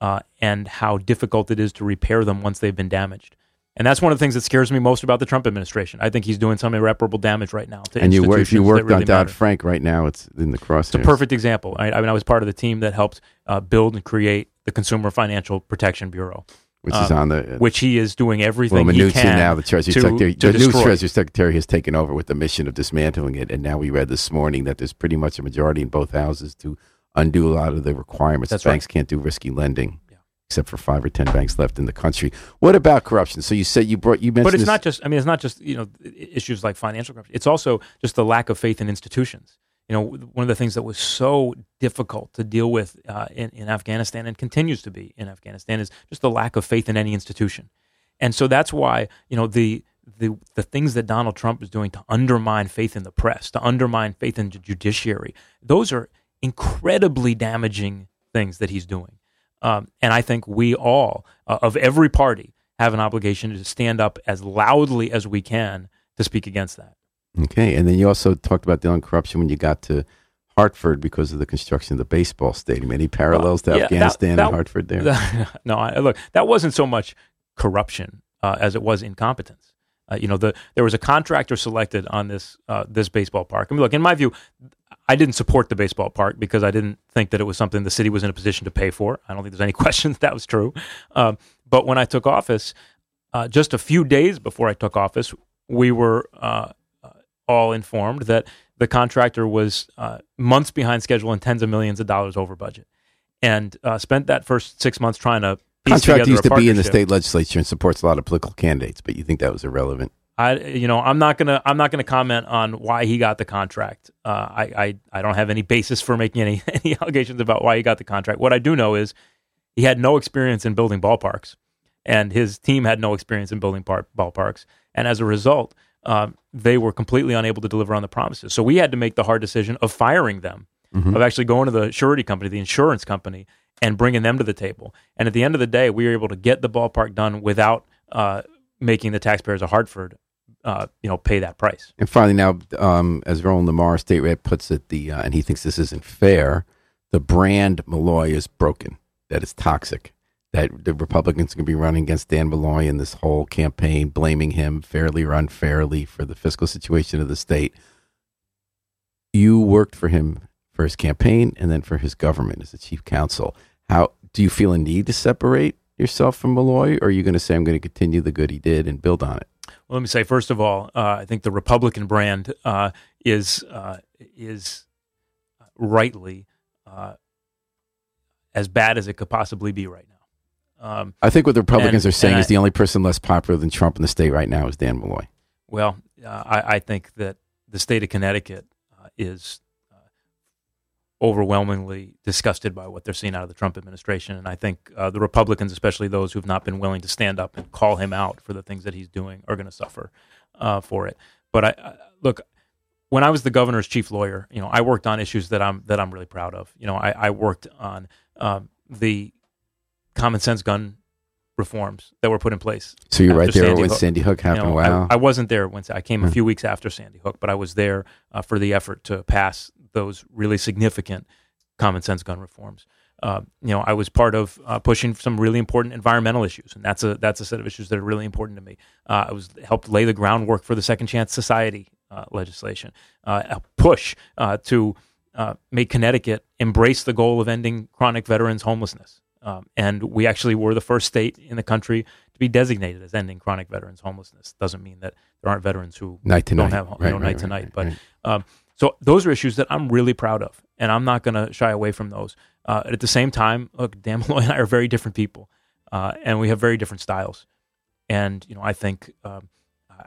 uh, and how difficult it is to repair them once they've been damaged. And that's one of the things that scares me most about the Trump administration. I think he's doing some irreparable damage right now to institutions that really matter. And if you worked on Dodd-Frank right now, it's in the crosshairs. It's a perfect example. I, I mean, I was part of the team that helped uh, build and create the Consumer Financial Protection Bureau. Which um, is on the uh, which he is doing everything well, he can now. The Treasury to, Secretary, to the new Treasury Secretary has taken over with the mission of dismantling it, and now we read this morning that there's pretty much a majority in both houses to undo a lot of the requirements. That's banks right. can't do risky lending, yeah. except for five or ten banks left in the country. What about corruption? So you said you brought you mentioned, but it's this. not just. I mean, it's not just you know issues like financial corruption. It's also just the lack of faith in institutions. You know, one of the things that was so difficult to deal with uh, in, in Afghanistan and continues to be in Afghanistan is just the lack of faith in any institution. And so that's why, you know, the the the things that Donald Trump is doing to undermine faith in the press, to undermine faith in the judiciary, those are incredibly damaging things that he's doing. Um, and I think we all, uh, of every party, have an obligation to stand up as loudly as we can to speak against that. Okay, and then you also talked about dealing with corruption when you got to Hartford because of the construction of the baseball stadium. Any parallels to uh, yeah, Afghanistan that, that, and Hartford there? That, no, I, look, that wasn't so much corruption uh, as it was incompetence. Uh, you know, the, there was a contractor selected on this uh, this baseball park. I mean, look, in my view, I didn't support the baseball park because I didn't think that it was something the city was in a position to pay for. I don't think there's any question that, that was true. Um, but when I took office, uh, just a few days before I took office, we were... Uh, all informed that the contractor was uh, months behind schedule and tens of millions of dollars over budget, and uh, spent that first six months trying to piece together a partnership. Contractor used to be in the state legislature and supports a lot of political candidates, but you think that was irrelevant? I, you know, I'm not gonna, I'm not gonna comment on why he got the contract. Uh, I, I, I don't have any basis for making any, any allegations about why he got the contract. What I do know is he had no experience in building ballparks, and his team had no experience in building par- ballparks, and as a result. Um, they were completely unable to deliver on the promises. So we had to make the hard decision of firing them, mm-hmm. of actually going to the surety company, the insurance company, and bringing them to the table. And at the end of the day, we were able to get the ballpark done without uh, making the taxpayers of Hartford uh, you know, pay that price. And finally now, um, as Roland Lamar, state rep, puts it, the uh, and he thinks this isn't fair, the brand Malloy is broken, that it's toxic. That the Republicans are going to be running against Dan Malloy in this whole campaign, blaming him fairly or unfairly for the fiscal situation of the state. You worked for him for his campaign and then for his government as the chief counsel. How do you feel a need to separate yourself from Malloy, or are you going to say, I'm going to continue the good he did and build on it? Well, let me say, first of all, uh, I think the Republican brand uh, is, uh, is rightly uh, as bad as it could possibly be right now. Um, I think what the Republicans and, are saying I, is the only person less popular than Trump in the state right now is Dan Malloy. Well, uh, I, I think that the state of Connecticut uh, is uh, overwhelmingly disgusted by what they're seeing out of the Trump administration. And I think uh, the Republicans, especially those who've not been willing to stand up and call him out for the things that he's doing, are going to suffer uh, for it. But I, I, look, when I was the governor's chief lawyer, you know, I worked on issues that I'm that I'm really proud of. You know, I, I worked on um, the common sense gun reforms that were put in place. So you're right there Sandy when Hook. Sandy Hook happened. You know, wow. I, I wasn't there when I came a few weeks after Sandy Hook, but I was there uh, for the effort to pass those really significant common sense gun reforms. Uh, you know, I was part of uh, pushing some really important environmental issues, and that's a that's a set of issues that are really important to me. Uh, I was helped lay the groundwork for the Second Chance Society uh, legislation, uh, a push uh, to uh, make Connecticut embrace the goal of ending chronic veterans' homelessness. Um, and we actually were the first state in the country to be designated as ending chronic veterans homelessness. Doesn't mean that there aren't veterans who night to don't night. have right, you know, right, night right, to night. Right, but right. Um, so those are issues that I'm really proud of, and I'm not going to shy away from those. Uh, at the same time, look, Dan Malloy and I are very different people, uh, and we have very different styles. And you know, I think um,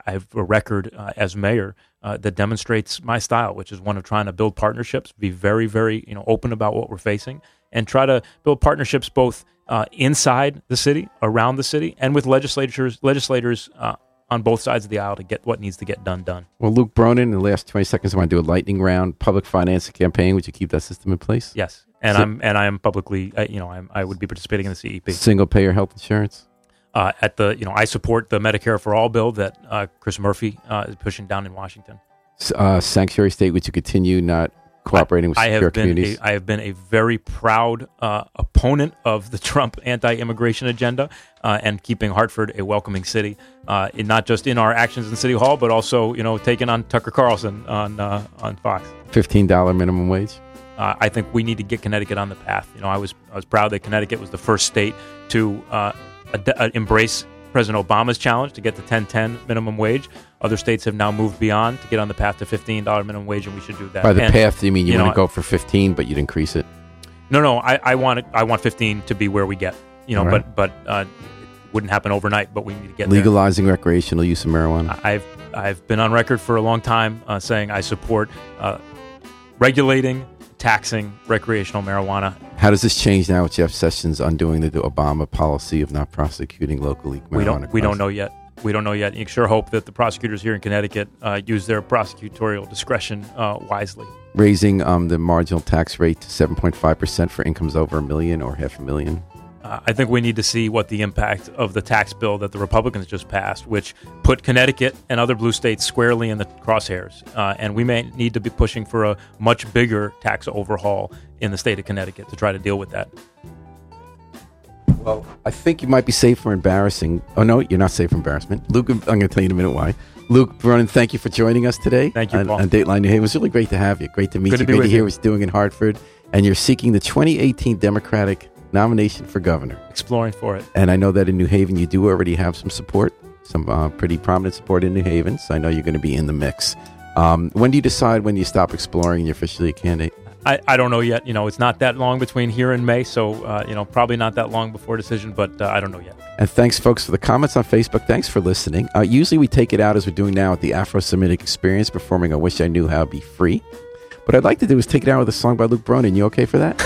I have a record uh, as mayor uh, that demonstrates my style, which is one of trying to build partnerships, be very, very you know open about what we're facing, and try to build partnerships both uh, inside the city, around the city, and with legislators legislators uh, on both sides of the aisle to get what needs to get done done. Well, Luke Bronin, in the last twenty seconds, I want to do a lightning round. Public finance campaign, would you keep that system in place? Yes, and so, I'm and I am publicly, uh, you know, I'm, I would be participating in the C E P. Single payer health insurance? Uh, at the, you know, I support the Medicare for All bill that uh, Chris Murphy uh, is pushing down in Washington. Uh, sanctuary state, would you continue not cooperating with I secure have been communities? A, I have been a very proud uh, opponent of the Trump anti-immigration agenda uh, and keeping Hartford a welcoming city, uh, in not just in our actions in City Hall, but also, you know, taking on Tucker Carlson on uh, on Fox. fifteen dollars minimum wage? Uh, I think we need to get Connecticut on the path. You know, I was I was proud that Connecticut was the first state to uh, ad- uh, embrace President Obama's challenge to get the ten ten minimum wage. Other states have now moved beyond to get on the path to fifteen dollars minimum wage, and we should do that. By the and, path, you mean you, you want know, to go for fifteen, but you'd increase it? No, no, I, I want it, I want fifteen to be where we get. You know, right. but but uh, it wouldn't happen overnight. But we need to get legalizing there. Recreational use of marijuana. I've I've been on record for a long time uh, saying I support uh, regulating, taxing recreational marijuana. How does this change now with Jeff Sessions undoing the Obama policy of not prosecuting locally marijuana? We don't, we don't know yet. We don't know yet. You sure hope that the prosecutors here in Connecticut uh, use their prosecutorial discretion uh, wisely. Raising um, the marginal tax rate to seven point five percent for incomes over a million or half a million. Uh, I think we need to see what the impact of the tax bill that the Republicans just passed, which put Connecticut and other blue states squarely in the crosshairs. Uh, and we may need to be pushing for a much bigger tax overhaul in the state of Connecticut to try to deal with that. Well, I think you might be safe for embarrassing. Oh, no, you're not safe for embarrassment. Luke, I'm going to tell you in a minute why. Luke Bronin, thank you for joining us today. Thank you, Paul. On, on Dateline New Haven. It was really great to have you. Great to meet Good you. To Great to hear you. What you're doing in Hartford. And you're seeking the twenty eighteen Democratic nomination for governor. Exploring for it. And I know that in New Haven, you do already have some support, some uh, pretty prominent support in New Haven. So I know you're going to be in the mix. Um, when do you decide when you stop exploring and you're officially a candidate? I, I don't know yet. You know, it's not that long between here and May. So, uh, you know, probably not that long before decision, but uh, I don't know yet. And thanks, folks, for the comments on Facebook. Thanks for listening. Uh, usually we take it out as we're doing now at the Afro-Semitic Experience, performing I Wish I Knew How to Be Free. What I'd like to do is take it out with a song by Luke Bronin. You okay for that?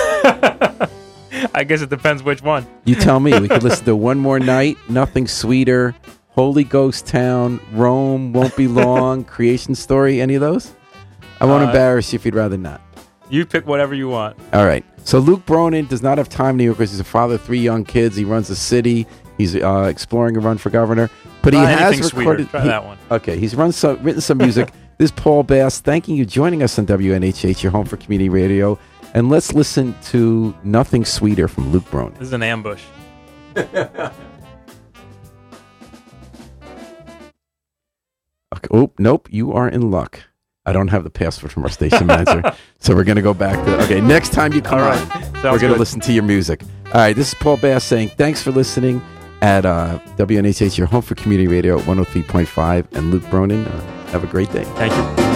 I guess it depends which one. You tell me. We could listen to One More Night, Nothing Sweeter, Holy Ghost Town, Rome, Won't Be Long, Creation Story, any of those? I won't uh, embarrass you if you'd rather not. You pick whatever you want. All right. So Luke Bronin does not have time in New York because he's a father of three young kids. He runs a city. He's uh, exploring a run for governor. But he uh, has recorded. Try he, that one. Okay. He's run some, written some music. This is Paul Bass. Thanking you for joining us on W N H H, your home for community radio. And let's listen to Nothing Sweeter from Luke Bronin. This is an ambush. Okay, oh, nope, you are in luck. I don't have the password from our station manager. So we're going to go back to, okay, next time you come All right. on, Sounds we're going to listen to your music. All right, this is Paul Bass saying thanks for listening at uh, W N H H, your home for community radio at one oh three point five. And Luke Bronin, uh, have a great day. Thank you.